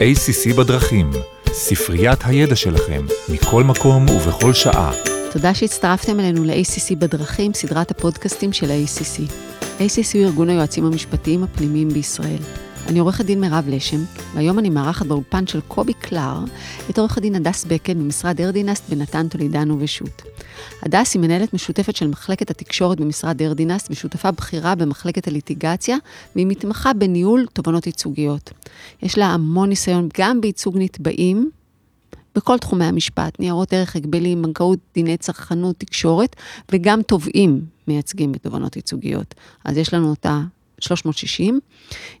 ACC בדרכים, ספריית הידע שלכם, מכל מקום ובכל שעה. תודה שהצטרפתם אלינו ל-ACC בדרכים, סדרת הפודקאסטים של ה-ACC. ACC הוא ארגון היועצים המשפטיים הפנימיים בישראל. אני עורכת דין מירב לשם, והיום אני מארחת באולפן של קובי קלר, את עורכת דין הדס בקל ממשרד ארדינסט, בן נתן טולידאנו ושות'. הדס היא מנהלת משותפת של מחלקת התקשורת במשרד ארדינסט, ושותפה בכירה במחלקת הליטיגציה, והיא מתמחה בניהול תובנות ייצוגיות. יש לה המון ניסיון גם בייצוג נתבעים, בכל תחומי המשפט, ניירות ערך, הגבלים, בנקאות, דיני צרכנות, תקשורת, וגם תובעים מייצגים בתובנות ייצוגיות. אז יש לנו אותה 360.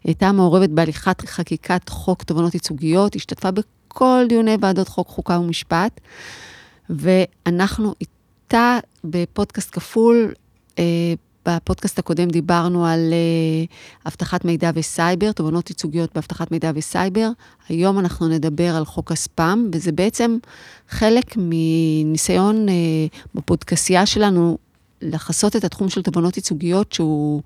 הייתה מעורבת בהליכת חקיקת חוק תובנות ייצוגיות, השתתפה בכל דיוני ועדות חוק, חוקה ומשפט, ואנחנו איתה בפודקאסט כפול. בפודקאסט הקודם דיברנו על הבטחת מידע וסייבר, תובנות ייצוגיות בהבטחת מידע וסייבר. היום אנחנו נדבר על חוק הספאם, וזה בעצם חלק מניסיון בפודקאסיה שלנו, לחסות את התחום של תובנות ייצוגיות, שהוא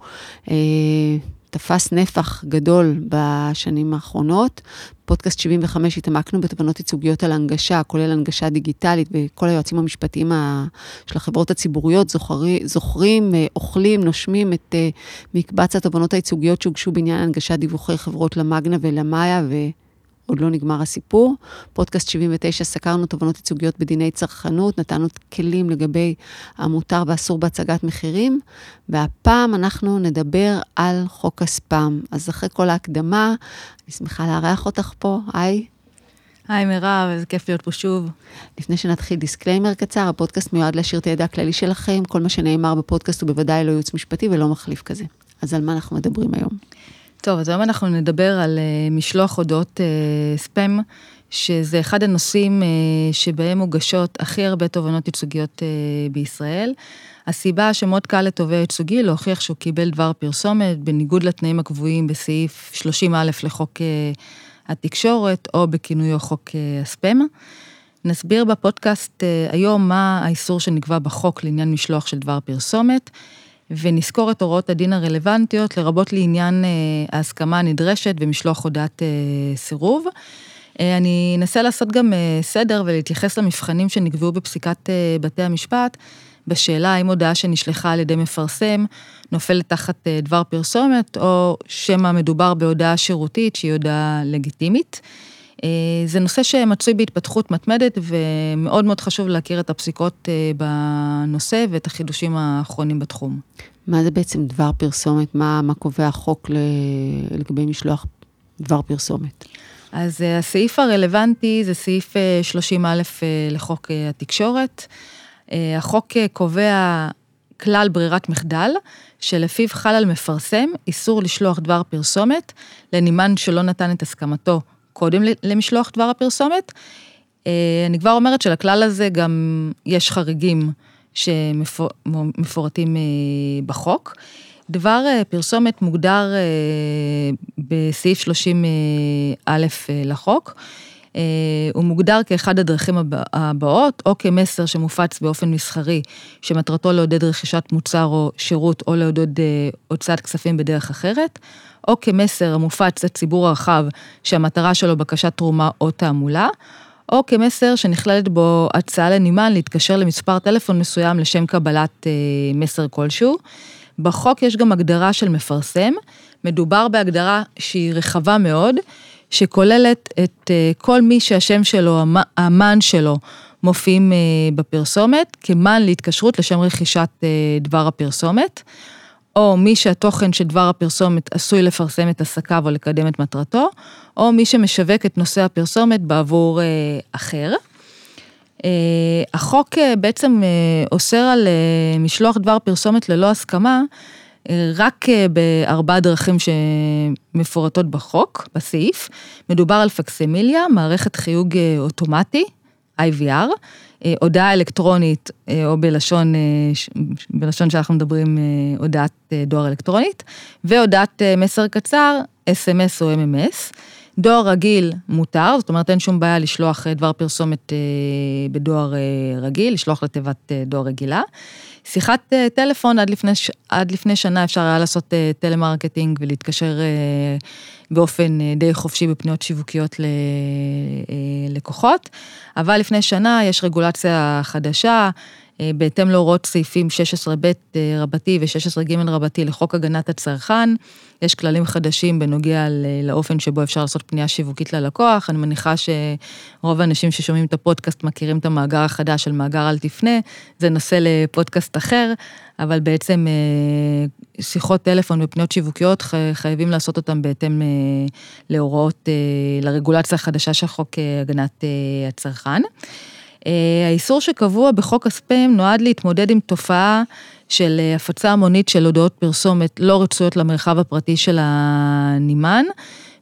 תפס נפח גדול בשנים האחרונות. פודקאסט 75 התעמקנו בתובנות ייצוגיות על הנגשה, כולל הנגשה דיגיטלית, וכל היועצים המשפטיים של החברות הציבוריות זוכרים, אוכלים, נושמים את מקבץ התובנות הייצוגיות שהוגשו בעניין הנגשה דיווחי חברות למגנה ולמאיה, ועוד לא נגמר הסיפור. פודקאסט 79, סקרנו תובנות ייצוגיות בדיני צרכנות, נתנו כלים לגבי המותר ואסור בהצגת מחירים, והפעם אנחנו נדבר על חוק הספאם. אז אחרי כל ההקדמה, אני שמחה לארח אותך פה, היי. היי מירב, איזה כיף להיות פה שוב. לפני שנתחיל דיסקליימר קצר, הפודקאסט מיועד להשאיר את הידע הכללי שלכם, כל מה שנאמר בפודקאסט הוא בוודאי לא ייעוץ משפטי ולא מחליף כזה. אז על מה אנחנו מדברים היום? טוב, אז היום אנחנו נדבר על משלוח הודעות ספאם, שזה אחד הנושאים שבהם הוגשות הכי הרבה תובנות ייצוגיות בישראל. הסיבה שמאוד קל לתובע ייצוגי להוכיח שהוא קיבל דבר פרסומת, בניגוד לתנאים הקבועים בסעיף 30א לחוק התקשורת, או בכינויו חוק הספאם. נסביר בפודקאסט היום מה האיסור שנקבע בחוק לעניין משלוח של דבר פרסומת, ונזכור את הוראות הדין הרלוונטיות, לרבות לעניין ההסכמה הנדרשת ומשלוח הודעת סירוב. אני אנסה לעשות גם סדר ולהתייחס למבחנים שנקבעו בפסיקת בתי המשפט, בשאלה האם הודעה שנשלחה על ידי מפרסם נופלת תחת דבר פרסומת, או שמא מדובר בהודעה שירותית שהיא הודעה לגיטימית. זה נושא שמצוי בהתפתחות מתמדת, ומאוד מאוד חשוב להכיר את הפסיקות בנושא, ואת החידושים האחרונים בתחום. מה זה בעצם דבר פרסומת? מה קובע החוק לגבי משלוח דבר פרסומת? אז הסעיף הרלוונטי זה סעיף 30א לחוק התקשורת. החוק קובע כלל ברירת מחדל, שלפיו חל על מפרסם איסור לשלוח דבר פרסומת, לנמען שלא נתן את הסכמתו קודם למשלוח דבר הפרסומת. אני כבר אומרת שלכלל הזה גם יש חריגים שמפורטים בחוק. דבר פרסומת מוגדר בסעיף 30א לחוק, הוא מוגדר כאחד הדרכים הבאות, או כמסר שמופץ באופן מסחרי, שמטרתו לעודד רכישת מוצר או שירות, או לעודד הוצאת כספים בדרך אחרת, או כמסר המופץ לציבור הרחב, שהמטרה שלו בקשת תרומה או תעמולה, או כמסר שנכללת בו הצעה לנמען להתקשר למספר טלפון מסוים לשם קבלת מסר כלשהו. בחוק יש גם הגדרה של מפרסם, מדובר בהגדרה שהיא רחבה מאוד, שכוללת את כל מי שהשם שלו, המען שלו, מופיעים בפרסומת, כמען להתקשרות לשם רכישת דבר הפרסומת, או מי שהתוכן שדבר הפרסומת עשוי לפרסם את עסקיו או לקדם את מטרתו, או מי שמשווק את נושא הפרסומת בעבור אחר. החוק בעצם אוסר על משלוח דבר פרסומת ללא הסכמה, רק בארבע דרכים שמפורטות בחוק, בסעיף. מדובר על פקסימיליה, מערכת חיוג אוטומטי, IVR, הודעה אלקטרונית, או בלשון שאנחנו מדברים, הודעת דואר אלקטרונית, והודעת מסר קצר, SMS או MMS. דואר רגיל מותר, זאת אומרת אין שום בעיה לשלוח דבר פרסומת בדואר רגיל, לשלוח לתיבת דואר רגילה. שיחת טלפון, עד לפני שנה אפשר היה לעשות טלמרקטינג ולהתקשר באופן די חופשי בפניות שיווקיות ללקוחות, אבל לפני שנה יש רגולציה חדשה, בהתאם להוראות סעיפים 16ב רבתי ו16ג רבתי לחוק הגנת הצרכן, יש כללים חדשים בנוגע לאופן שבו אפשר לעשות פנייה שיווקית ללקוח, אני מניחה שרוב האנשים ששומעים את הפודקאסט מכירים את המאגר החדש של מאגר אל תפנה, זה נושא לפודקאסט אחר, אבל בעצם שיחות טלפון ופניות שיווקיות חייבים לעשות אותם בהתאם להוראות, לרגולציה החדשה של חוק הגנת הצרכן. האיסור שקבוע בחוק הספאם נועד להתמודד עם תופעה של הפצה המונית של הודעות פרסומת לא רצויות למרחב הפרטי של הנימן,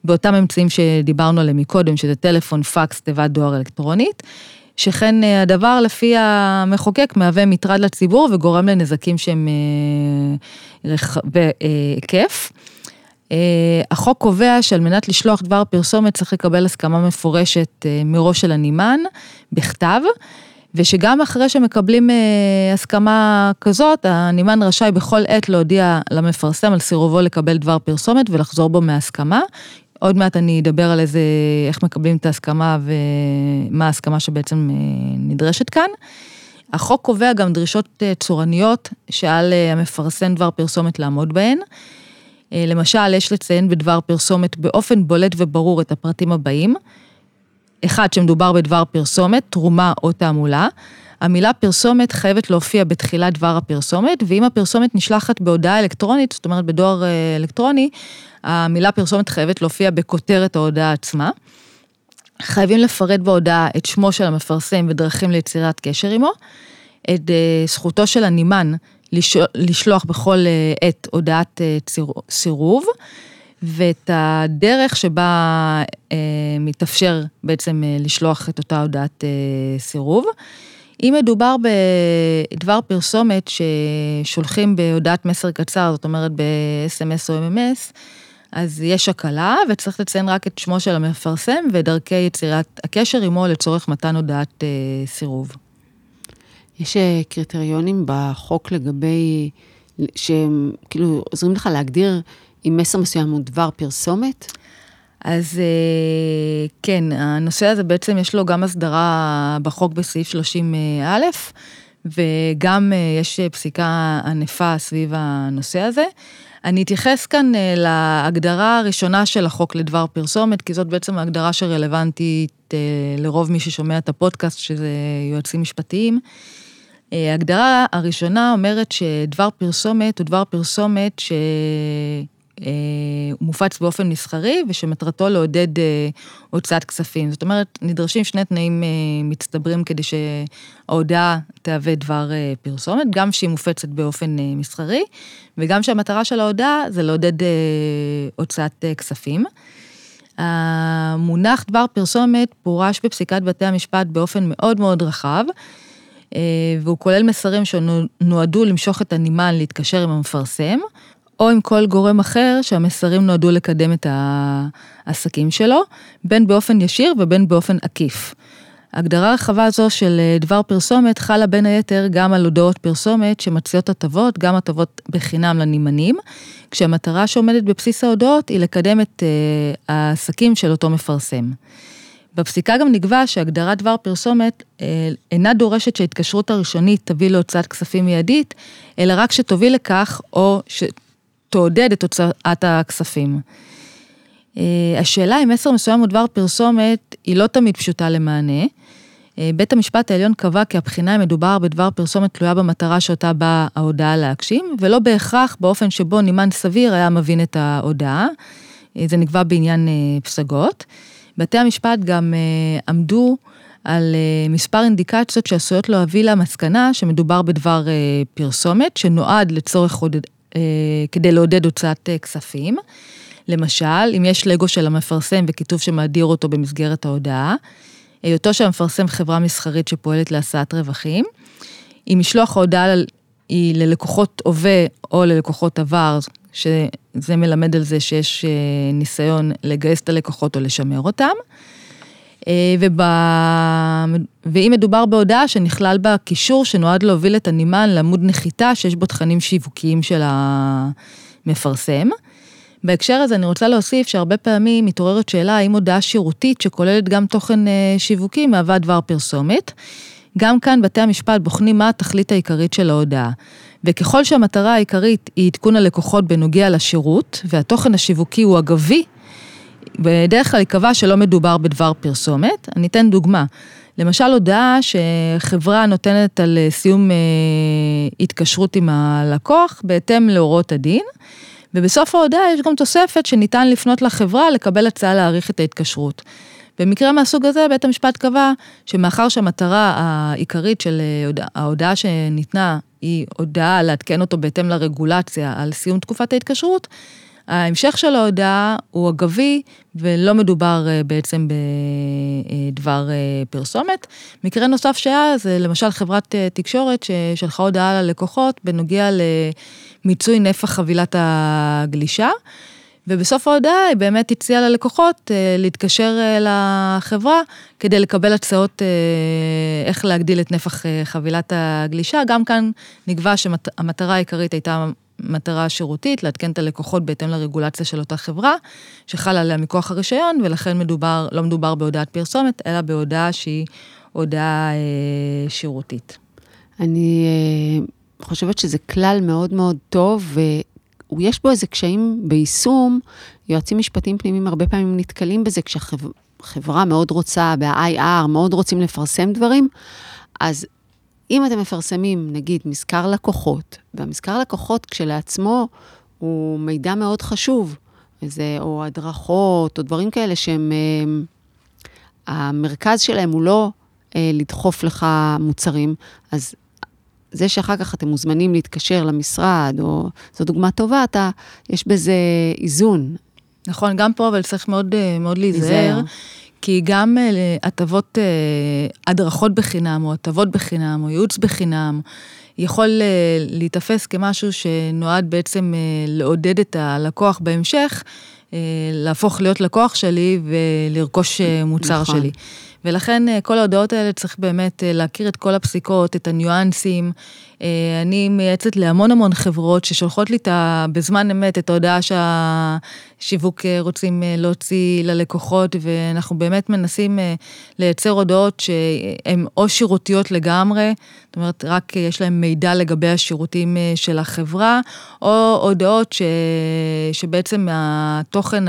באותם אמצעים שדיברנו עליהם מקודם, שזה טלפון, פקס, תיבת דואר אלקטרונית, שכן הדבר לפי המחוקק מהווה מטרד לציבור וגורם לנזקים שהם בהיקף. החוק קובע שעל מנת לשלוח דבר פרסומת צריך לקבל הסכמה מפורשת מראש של הנימן בכתב, ושגם אחרי שמקבלים הסכמה כזאת, הנימן רשאי בכל עת להודיע למפרסם על סירובו לקבל דבר פרסומת ולחזור בו מההסכמה. עוד מעט אני אדבר על איך מקבלים את ההסכמה ומה ההסכמה שבעצם נדרשת כאן. החוק קובע גם דרישות צורניות שעל המפרסם דבר פרסומת לעמוד בהן. למשל, יש לציין בדבר פרסומת באופן בולט וברור את הפרטים הבאים. אחד, שמדובר בדבר פרסומת, תרומה או תעמולה. המילה פרסומת חייבת להופיע בתחילת דבר הפרסומת, ואם הפרסומת נשלחת בהודעה אלקטרונית, זאת אומרת בדואר אלקטרוני, המילה פרסומת חייבת להופיע בכותרת ההודעה עצמה. חייבים לפרט בהודעה את שמו של המפרסם ודרכים ליצירת קשר עמו, את זכותו של הנימן לשלוח בכל עת הודעת סירוב, ואת הדרך שבה מתאפשר בעצם לשלוח את אותה הודעת סירוב. אם מדובר בדבר פרסומת ששולחים בהודעת מסר קצר, זאת אומרת ב-SMS או MMS, אז יש הקלה, וצריך לציין רק את שמו של המפרסם ודרכי יצירת הקשר עמו לצורך מתן הודעת סירוב. יש קריטריונים בחוק לגבי, שהם כאילו עוזרים לך להגדיר אם מסר מסוים הוא דבר פרסומת? אז כן, הנושא הזה בעצם יש לו גם הסדרה בחוק בסעיף 30א, וגם יש פסיקה ענפה סביב הנושא הזה. אני אתייחס כאן להגדרה הראשונה של החוק לדבר פרסומת, כי זאת בעצם ההגדרה שרלוונטית לרוב מי ששומע את הפודקאסט, שזה יועצים משפטיים. ההגדרה הראשונה אומרת שדבר פרסומת הוא דבר פרסומת שמופץ באופן מסחרי, ושמטרתו לעודד הוצאת כספים. זאת אומרת, נדרשים שני תנאים מצטברים כדי שההודעה תהווה דבר פרסומת, גם שהיא מופצת באופן מסחרי, וגם שהמטרה של ההודעה זה לעודד הוצאת כספים. המונח דבר פרסומת פורש בפסיקת בתי המשפט באופן מאוד מאוד רחב, והוא כולל מסרים שנועדו למשוך את הנימן להתקשר עם המפרסם, או עם כל גורם אחר שהמסרים נועדו לקדם את העסקים שלו, בין באופן ישיר ובין באופן עקיף. ההגדרה הרחבה הזו של דבר פרסומת חלה בין היתר גם על הודעות פרסומת שמציעות הטבות, גם הטבות בחינם לנימנים, כשהמטרה שעומדת בבסיס ההודעות היא לקדם את העסקים של אותו מפרסם. בפסיקה גם נקבע שהגדרת דבר פרסומת אינה דורשת שההתקשרות הראשונית תביא להוצאת כספים מיידית, אלא רק שתוביל לכך או שתעודד את הוצאת הכספים. השאלה אם מסר מסוים הוא דבר פרסומת היא לא תמיד פשוטה למענה. בית המשפט העליון קבע כי הבחינה מדובר בדבר פרסומת תלויה במטרה שאותה באה ההודעה להגשים, ולא בהכרח באופן שבו נימן סביר היה מבין את ההודעה. זה נקבע בעניין פסגות. בתי המשפט גם עמדו על מספר אינדיקציות שעשויות להביא למסקנה שמדובר בדבר פרסומת, שנועד לצורך כדי לעודד הוצאת כספים. למשל, אם יש לגו של המפרסם וכיתוב שמאדיר אותו במסגרת ההודעה, היותו שהמפרסם חברה מסחרית שפועלת להשאת רווחים, אם משלוח ההודעה היא ללקוחות הווה או ללקוחות עבר, שזה מלמד על זה שיש ניסיון לגייס את הלקוחות או לשמר אותם, ואם מדובר בהודעה שנכלל בה קישור שנועד להוביל את הנימן לעמוד נחיתה שיש בו תכנים שיווקיים של המפרסם. בהקשר הזה אני רוצה להוסיף שהרבה פעמים מתעוררת שאלה האם הודעה שירותית שכוללת גם תוכן שיווקי מהווה דבר פרסומת. גם כאן בתי המשפט בוחנים מה התכלית העיקרית של ההודעה. וככל שהמטרה העיקרית היא עדכון הלקוחות בנוגע לשירות, והתוכן השיווקי הוא אגבי, בדרך כלל יקבע שלא מדובר בדבר פרסומת. אני אתן דוגמה. למשל הודעה שחברה נותנת על סיום התקשרות עם הלקוח, בהתאם להוראות הדין, ובסוף ההודעה יש גם תוספת שניתן לפנות לחברה לקבל הצעה להאריך את ההתקשרות. במקרה מהסוג הזה, בית המשפט קבע שמאחר שהמטרה העיקרית של ההודעה שניתנה היא הודעה להתקן אותו בהתאם לרגולציה על סיום תקופת ההתקשרות, ההמשך של ההודעה הוא אגבי ולא מדובר בעצם בדבר פרסומת. מקרה נוסף שהיה זה למשל חברת תקשורת ששלחה הודעה ללקוחות בנוגע למיצוי נפח חבילת הגלישה, ובסוף ההודעה היא באמת הציעה ללקוחות להתקשר לחברה כדי לקבל הצעות איך להגדיל את נפח חבילת הגלישה. גם כאן נקבע שהמטרה העיקרית הייתה מטרה שירותית, להתקן את הלקוחות בהתאם לרגולציה של אותה חברה, שחלה עליה מכוח הרישיון, ולכן לא מדובר בהודעת פרסומת, אלא בהודעה שהיא הודעה שירותית. אני חושבת שזה כלל מאוד מאוד טוב, ויש בו איזה קשיים ביישום, יועצים משפטיים פנימיים הרבה פעמים נתקלים בזה, כשחברה מאוד רוצה, ב-IR מאוד רוצים לפרסם דברים, אז אם אתם מפרסמים, נגיד, מזכר לקוחות, והמזכר לקוחות כשלעצמו הוא מידע מאוד חשוב, וזה, או הדרכות, או דברים כאלה שהם, המרכז שלהם הוא לא לדחוף לך מוצרים, אז זה שאחר כך אתם מוזמנים להתקשר למשרד, או זו דוגמה טובה, יש בזה איזון. נכון, גם פה, אבל צריך מאוד, מאוד להיזהר. כי גם הטבות, הדרכות בחינם, או הטבות בחינם, או ייעוץ בחינם, יכול להתאפס כמשהו שנועד בעצם לעודד את הלקוח בהמשך, להפוך להיות לקוח שלי ולרכוש מוצר שלי. ולכן כל ההודעות האלה צריך באמת להכיר את כל הפסיקות, את הניואנסים. אני מייעצת להמון המון חברות ששולחות לי בזמן אמת את ההודעה שהשיווק רוצים להוציא ללקוחות, ואנחנו באמת מנסים לייצר הודעות שהן או שירותיות לגמרי, זאת אומרת רק יש להן מידע לגבי השירותים של החברה, או הודעות שבעצם התוכן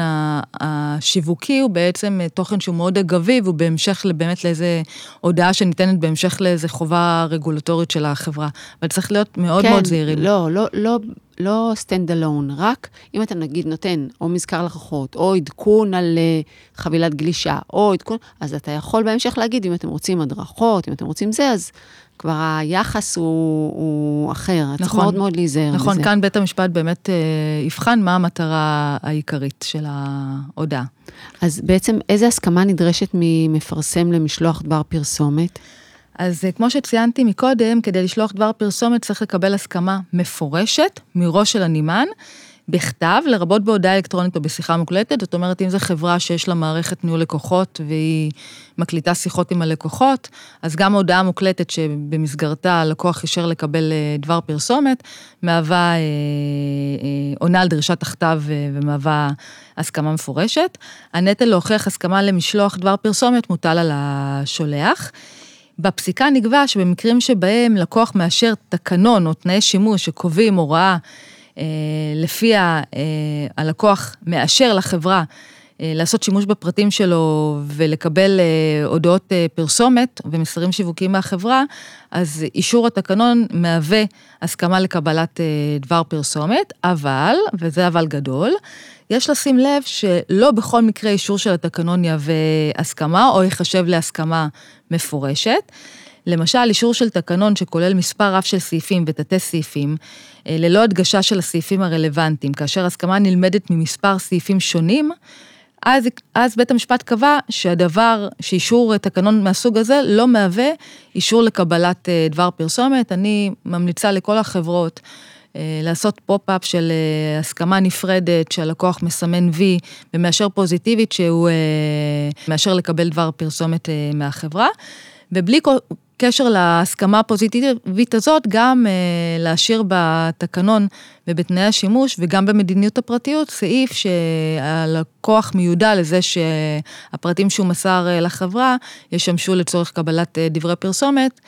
השיווקי הוא בעצם תוכן שהוא מאוד אגבי, והוא בהמשך באמת לאיזה הודעה שניתנת בהמשך לאיזה חובה רגולטורית של החברה. אבל צריך להיות מאוד מאוד זהירים. לא, לא, לא, לא stand alone, רק אם אתה נגיד נותן או מזכר לקוחות, או עדכון על חבילת גלישה, או עדכון, אז אתה יכול בהמשך להגיד, אם אתם רוצים הדרכות, אם אתם רוצים זה, אז כבר היחס הוא אחר. נכון. צריך מאוד מאוד להיזהר. נכון, בזה. כאן בית המשפט באמת יבחן מה המטרה העיקרית של ההודעה. אז בעצם איזה הסכמה נדרשת ממפרסם למשלוח דבר פרסומת? אז כמו שציינתי מקודם, כדי לשלוח דבר פרסומת צריך לקבל הסכמה מפורשת מראש של הנימן, בכתב, לרבות בהודעה אלקטרונית או בשיחה מוקלטת, זאת אומרת, אם זו חברה שיש לה מערכת ניהול לקוחות, והיא מקליטה שיחות עם הלקוחות, אז גם הודעה מוקלטת שבמסגרתה הלקוח ישר לקבל דבר פרסומת, מהווה עונה על דרישת הכתב ומהווה הסכמה מפורשת. הנטל להוכיח הסכמה למשלוח דבר פרסומת מוטל על השולח, בפסיקה נקבע שבמקרים שבהם לקוח מאשר תקנון או תנאי שימוש שקובעים הוראה לפיה הלקוח מאשר לחברה לעשות שימוש בפרטים שלו ולקבל הודעות פרסומת ומסרים שיווקיים מהחברה, אז אישור התקנון מהווה הסכמה לקבלת דבר פרסומת, אבל, וזה אבל גדול, יש לשים לב שלא בכל מקרה אישור של התקנון יהווה הסכמה או יחשב להסכמה מפורשת. למשל, אישור של תקנון שכולל מספר רב של סעיפים ותתי סעיפים, ללא הדגשה של הסעיפים הרלוונטיים, כאשר הסכמה נלמדת ממספר סעיפים שונים, אז בית המשפט קבע שאישור תקנון מהסוג הזה לא מהווה אישור לקבלת דבר פרסומת. אני ממליצה לכל החברות לעשות פופ-אפ של הסכמה נפרדת, שהלקוח מסמן וי, ומאשר פוזיטיבית שהוא מאשר לקבל דבר פרסומת מהחברה, ובלי קשר להסכמה הפוזיטיבית הזאת, גם להשאיר בתקנון ובתנאי השימוש, וגם במדיניות הפרטיות, סעיף שהלקוח מיודע לזה שהפרטים שהוא מסר לחברה, ישמשו לצורך קבלת דברי פרסומת,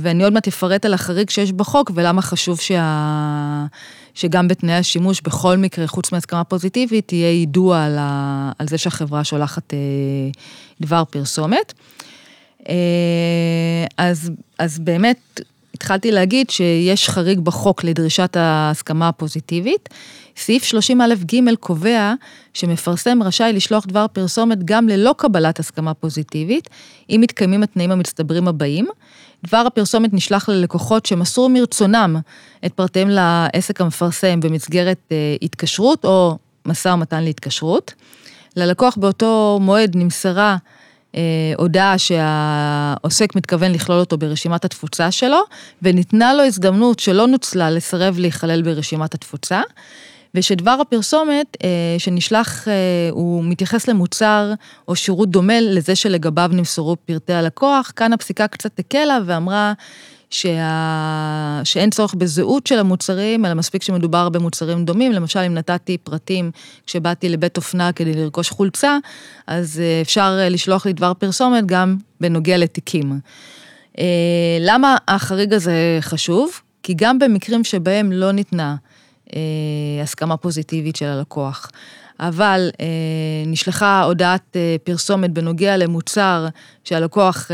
ואני עוד מעט אפרט על החריג שיש בחוק, ולמה חשוב שגם בתנאי השימוש, בכל מקרה, חוץ מהסכמה פוזיטיבית, תהיה ידוע על זה שהחברה שולחת דבר פרסומת. אז באמת התחלתי להגיד שיש חריג בחוק לדרישת ההסכמה הפוזיטיבית. סעיף 30א(ג) קובע שמפרסם רשאי לשלוח דבר פרסומת גם ללא קבלת הסכמה פוזיטיבית, אם מתקיימים התנאים המצטברים הבאים. דבר הפרסומת נשלח ללקוחות שמסרו מרצונם את פרטיהם לעסק המפרסם במסגרת התקשרות או משא ומתן להתקשרות. ללקוח באותו מועד נמסרה הודעה שהעוסק מתכוון לכלול אותו ברשימת התפוצה שלו, וניתנה לו הזדמנות שלא נוצלה לסרב להיכלל ברשימת התפוצה, ושדבר הפרסומת שנשלח הוא מתייחס למוצר או שירות דומה לזה שלגביו נמסרו פרטי הלקוח. כאן הפסיקה קצת הקלה ואמרה שאין צורך בזהות של המוצרים, אלא מספיק שמדובר במוצרים דומים. למשל, אם נתתי פרטים כשבאתי לבית אופנה כדי לרכוש חולצה, אז אפשר לשלוח לי דבר פרסומת גם בנוגע לתיקים. למה החריג הזה חשוב? כי גם במקרים שבהם לא ניתנה הסכמה פוזיטיבית של הלקוח, אבל נשלחה הודעת פרסומת בנוגע למוצר שהלקוח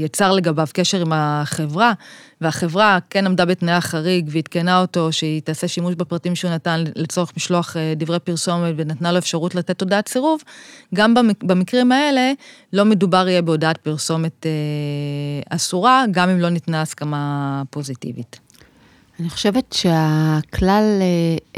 יצר לגביו קשר עם החברה, והחברה כן עמדה בתנאי החריג והתקנה אותו שהיא תעשה שימוש בפרטים שהוא נתן לצורך משלוח דברי פרסומת ונתנה לו אפשרות לתת הודעת סירוב, גם במקרים האלה לא מדובר יהיה בהודעת פרסומת אסורה, גם אם לא ניתנה הסכמה פוזיטיבית. אני חושבת שהכלל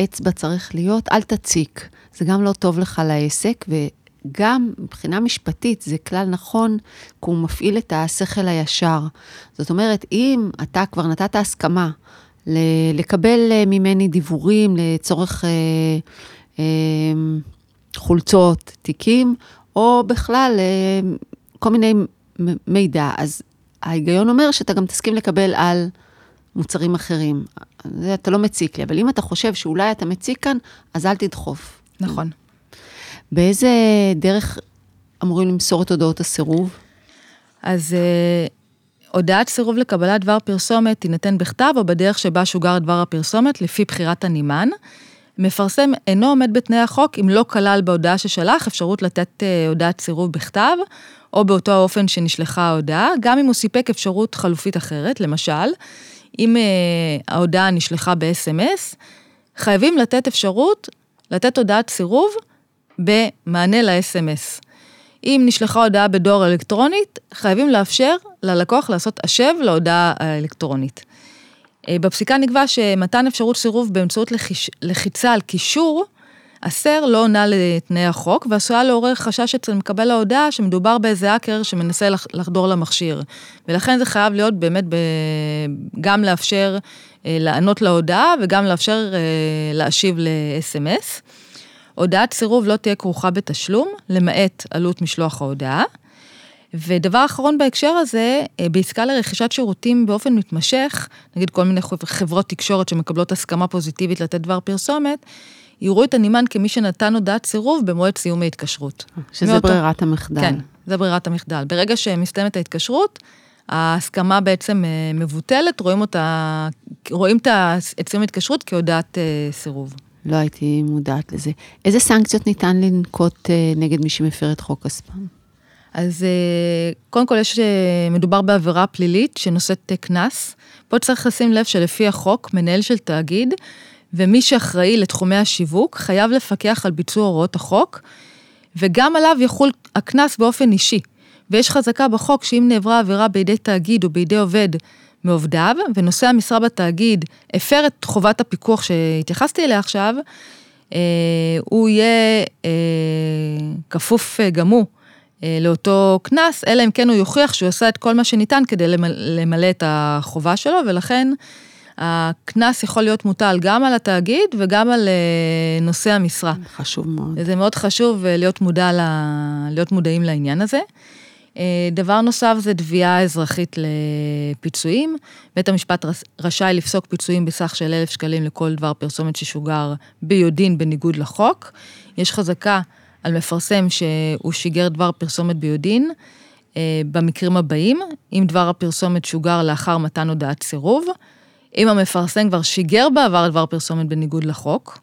אצבע צריך להיות, אל תציק, זה גם לא טוב לך לעסק, וגם מבחינה משפטית זה כלל נכון, כי הוא מפעיל את השכל הישר. זאת אומרת, אם אתה כבר נתת הסכמה לקבל ממני דיבורים לצורך חולצות, תיקים, או בכלל כל מיני מידע, אז ההיגיון אומר שאתה גם תסכים לקבל על מוצרים אחרים. אתה לא מציק לי, אבל אם אתה חושב שאולי אתה מציק כאן, אז אל תדחוף. נכון. באיזה דרך אמורים למסור את הודעות הסירוב? אז הודעת סירוב לקבלת דבר פרסומת תינתן בכתב, או בדרך שבה שוגר דבר הפרסומת, לפי בחירת הנימן. מפרסם אינו עומד בתנאי החוק, אם לא כלל בהודעה ששלח, אפשרות לתת הודעת סירוב בכתב, או באותו האופן שנשלחה ההודעה, גם אם הוא סיפק אפשרות חלופית אחרת, למשל, אם ההודעה נשלחה ב-SMS, חייבים לתת אפשרות, לתת הודעת סירוב במענה ל-SMS. אם נשלחה הודעה בדואר אלקטרונית, חייבים לאפשר ללקוח לעשות השב להודעה האלקטרונית. בפסיקה נקבע שמתן אפשרות סירוב באמצעות לחיצה על קישור, אסר לא עונה לתנאי החוק, ועשויה לעורר חשש אצל מקבל ההודעה שמדובר באיזה האקר שמנסה לחדור למכשיר. ולכן זה חייב להיות באמת גם לאפשר לענות להודעה, וגם לאפשר להשיב ל-SMS. הודעת סירוב לא תהיה כרוכה בתשלום, למעט עלות משלוח ההודעה. ודבר אחרון בהקשר הזה, בעסקה לרכישת שירותים באופן מתמשך, נגיד כל מיני חברות תקשורת שמקבלות הסכמה פוזיטיבית לתת דבר פרסומת, יראו את הנימן כמי שנתן הודעת סירוב במועד סיום ההתקשרות. שזה ברירת המחדל. כן, זה ברירת המחדל. ברגע שמסתיימת ההתקשרות, ההסכמה בעצם מבוטלת, רואים את סיום ההתקשרות כהודעת סירוב. לא הייתי מודעת לזה. איזה סנקציות ניתן לנקוט נגד מי שמפר את חוק הספאם? אז קודם כל יש מדובר בעבירה פלילית שנושאת קנס. פה צריך לשים לב שלפי החוק, מנהל של תאגיד, ומי שאחראי לתחומי השיווק חייב לפקח על ביצוע הוראות החוק, וגם עליו יחול הקנס באופן אישי. ויש חזקה בחוק שאם נעברה עבירה בידי תאגיד או בידי עובד מעובדיו, ונושא המשרה בתאגיד הפר את חובת הפיקוח שהתייחסתי אליה עכשיו, הוא יהיה כפוף גמור לאותו קנס, אלא אם כן הוא יוכיח שהוא עשה את כל מה שניתן כדי למלא את החובה שלו, ולכן הכנס יכול להיות מוטל גם על התאגיד וגם על נושא המשרה. חשוב מאוד. זה מאוד חשוב להיות מודעים לעניין הזה. דבר נוסף זה דביעה אזרחית לפיצויים. בית המשפט רשאי לפסוק פיצויים בסך של 1,000 שקלים לכל דבר פרסומת ששוגר ביודין בניגוד לחוק. יש חזקה על מפרסם שהוא שיגר דבר פרסומת ביודין, במקרים הבאים, אם דבר הפרסומת שוגר לאחר מתן הודעת סירוב, אם המפרסם כבר שיגר בעבר דבר פרסומת בניגוד לחוק,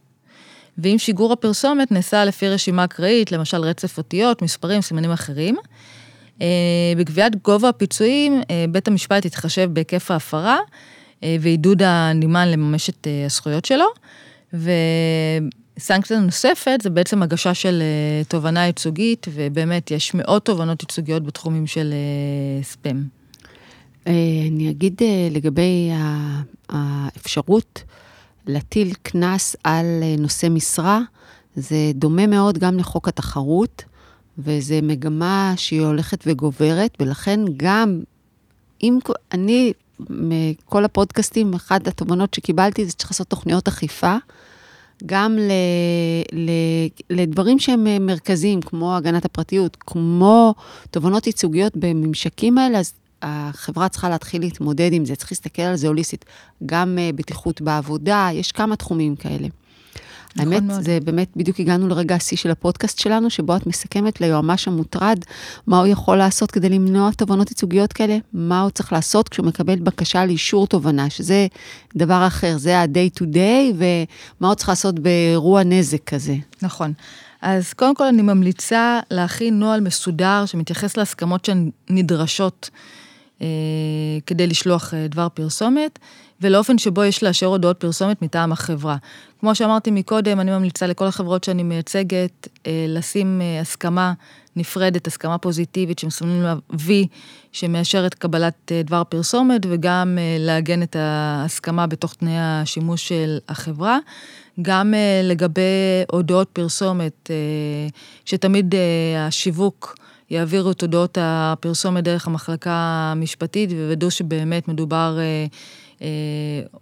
ואם שיגור הפרסומת נעשה לפי רשימה אקראית, למשל רצף אותיות, מספרים, סימנים אחרים, בקביעת גובה הפיצויים, בית המשפט יתחשב בהיקף ההפרה, ועידוד הנמען לממש את הזכויות שלו, סנקציה נוספת זה בעצם הגשה של תובנה ייצוגית, ובאמת יש מאות תובנות ייצוגיות בתחומים של ספאם. אני אגיד לגבי האפשרות להטיל קנס על נושא משרה, זה דומה מאוד גם לחוק התחרות, וזה מגמה שהיא הולכת וגוברת, ולכן גם אם אני, מכל הפודקאסטים, אחת התובנות שקיבלתי זה שצריך לעשות תוכניות אכיפה, גם לדברים שהם מרכזיים, כמו הגנת הפרטיות, כמו תובנות ייצוגיות בממשקים האלה, אז החברה צריכה להתחיל להתמודד עם זה, צריך להסתכל על זה הוליסטית, גם בטיחות בעבודה, יש כמה תחומים כאלה. האמת, זה באמת, בדיוק הגענו לרגע השיא של הפודקאסט שלנו, שבו את מסכמת ליועמ"ש המוטרד, מה הוא יכול לעשות כדי למנוע תובנות ייצוגיות כאלה, מה הוא צריך לעשות כשהוא מקבל בקשה לאישור תובנה, שזה דבר אחר, זה ה-day to day, ומה הוא צריך לעשות באירוע נזק כזה. נכון. אז קודם כל אני ממליצה להכין נוהל מסודר, שמתייחס להסכמות שנדרשות כדי לשלוח דבר פרסומת, ולאופן שבו יש לאשר הודעות פרסומת מטעם החברה. כמו שאמרתי מקודם, אני ממליצה לכל החברות שאני מייצגת, לשים הסכמה נפרדת, הסכמה פוזיטיבית, שמסמנים לה וי, שמאשרת קבלת דבר פרסומת, וגם לעגן את ההסכמה בתוך תנאי השימוש של החברה. גם לגבי הודעות פרסומת, שתמיד השיווק יעבירו את הודעות הפרסומת דרך המחלקה המשפטית, ווידאו שבאמת מדובר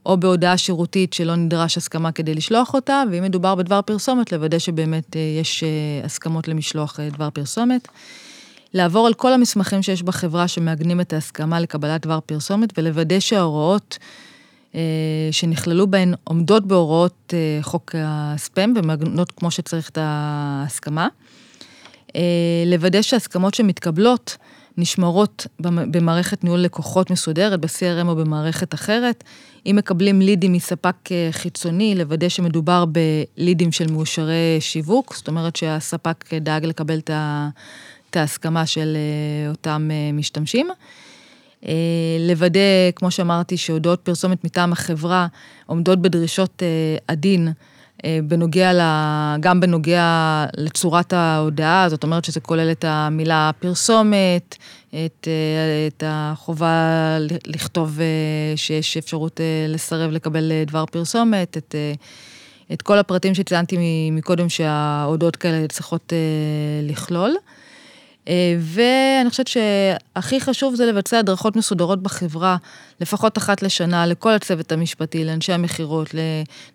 או בהודעה שירותית שלא נדרש הסכמה כדי לשלוח אותה, ואם מדובר בדבר פרסומת, לוודא שבאמת יש הסכמות למשלוח דבר פרסומת. לעבור על כל המסמכים שיש בחברה שמאגנים את ההסכמה לקבלת דבר פרסומת, ולוודא שההוראות שנכללו בהן עומדות בהוראות חוק הספאם, ומאגנות כמו שצריך את ההסכמה. לוודא שההסכמות שמתקבלות נשמרות במערכת ניהול לקוחות מסודרת, ב-CRM או במערכת אחרת. אם מקבלים לידים מספק חיצוני, לוודא שמדובר בלידים של מאושרי שיווק, זאת אומרת שהספק דאג לקבל את ההסכמה של אותם משתמשים. לוודא, כמו שאמרתי, שהודעות פרסומת מטעם החברה עומדות בדרישות הדין, גם בנוגע לצורת ההודעה, זאת אומרת שזה כולל את המילה פרסומת, את החובה לכתוב שיש אפשרות לסרב לקבל דבר פרסומת, את כל הפרטים שציינתי מקודם שההודעות כאלה צריכות לכלול. ואני חושבת שהכי חשוב זה לבצע הדרכות מסודרות בחברה, לפחות אחת לשנה, לכל הצוות המשפטי, לאנשי המכירות,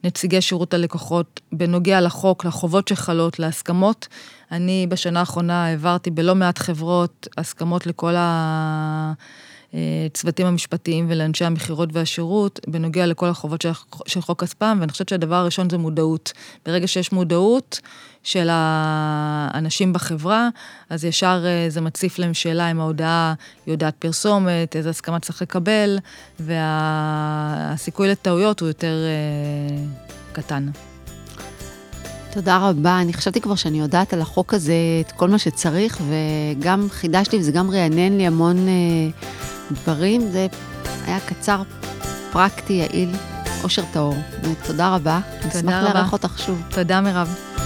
לנציגי שירות הלקוחות, בנוגע לחוק, לחובות שחלות, להסכמות. אני בשנה האחרונה העברתי בלא מעט חברות הסכמות לכל הצוותים המשפטיים ולאנשי המכירות והשירות, בנוגע לכל החובות של חוק הספאם, ואני חושבת שהדבר הראשון זה מודעות. ברגע שיש מודעות של האנשים בחברה, אז ישר זה מציף להם שאלה אם ההודעה היא הודעת פרסומת, איזה הסכמה צריך לקבל, והסיכוי לטעויות הוא יותר קטן. תודה רבה, אני חשבתי כבר שאני יודעת על החוק הזה את כל מה שצריך, וגם חידש לי וזה גם רענן לי המון דברים, זה היה קצר, פרקטי, יעיל, אושר תאור. תודה רבה, נשמח להערך אותך שוב. תודה מירב.